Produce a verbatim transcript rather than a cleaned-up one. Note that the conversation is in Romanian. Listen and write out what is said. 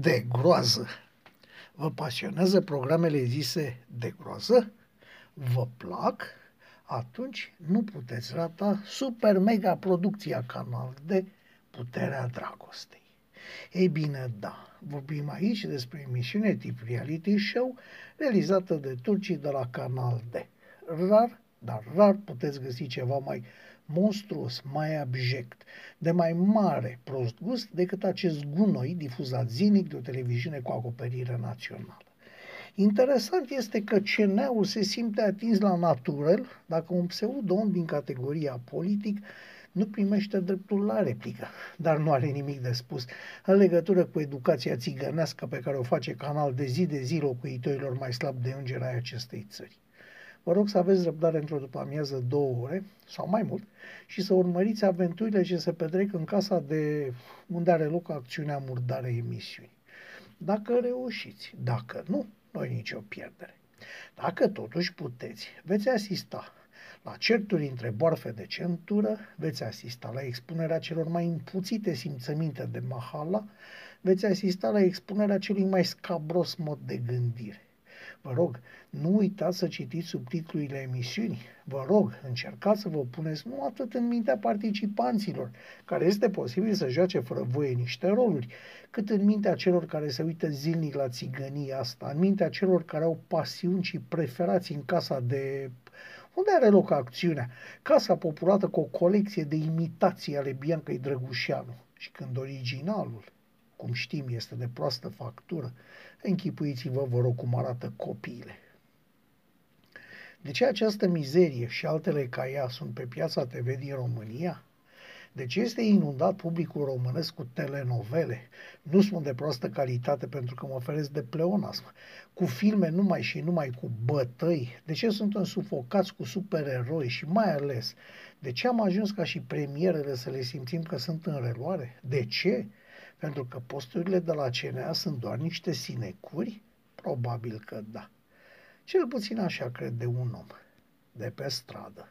De groază. Vă pasionează programele zise de groază? Vă plac? Atunci nu puteți rata super mega producția Canal D, Puterea Dragostei. Ei bine, da, vorbim aici despre emisiune tip reality show realizată de turcii de la Canal D. Rar, dar rar puteți găsi ceva mai monstruos, mai abject, de mai mare prost gust decât acest gunoi difuzat zilnic de o televiziune cu acoperire națională. Interesant este că C N A-ul se simte atins la naturel dacă un pseudo-om din categoria politic nu primește dreptul la replică, dar nu are nimic de spus în legătură cu educația țigănească pe care o face Canal de zi de zi locuitorilor mai slabi de înger ai acestei țări. Vă rog să aveți răbdare într-o după-amiază două ore sau mai mult și să urmăriți aventurile ce se petrec în casa de unde are loc acțiunea murdară emisiunii. Dacă reușiți, dacă nu, noi nicio pierdere. Dacă totuși puteți, veți asista la certuri între boarfe de centură, veți asista la expunerea celor mai împuțite simțăminte de mahala, veți asista la expunerea celui mai scabros mod de gândire. Vă rog, nu uitați să citiți subtitlurile emisiunii. Vă rog, încercați să vă puneți nu atât în mintea participanților, care este posibil să joace fără voie niște roluri, cât în mintea celor care se uită zilnic la țigănia asta, în mintea celor care au pasiuni și preferați în casa de... Unde are loc acțiunea? Casa populată cu o colecție de imitații ale Biancăi Drăgușeanu. Și când originalul, cum știm, este de proastă factură, închipuiți-vă, vă rog, cum arată copiile. De ce această mizerie și altele ca ea sunt pe piața T V din România? De ce este inundat publicul românesc cu telenovele? Nu sunt de proastă calitate pentru că mă oferesc de pleonasm. Cu filme numai și numai cu bătăi? De ce suntem sufocați cu supereroi și mai ales? De ce am ajuns ca și premierele să le simțim că sunt în reluare? De ce? Pentru că posturile de la C N A sunt doar niște sinecuri? Probabil că da. Cel puțin așa crede un om de pe stradă.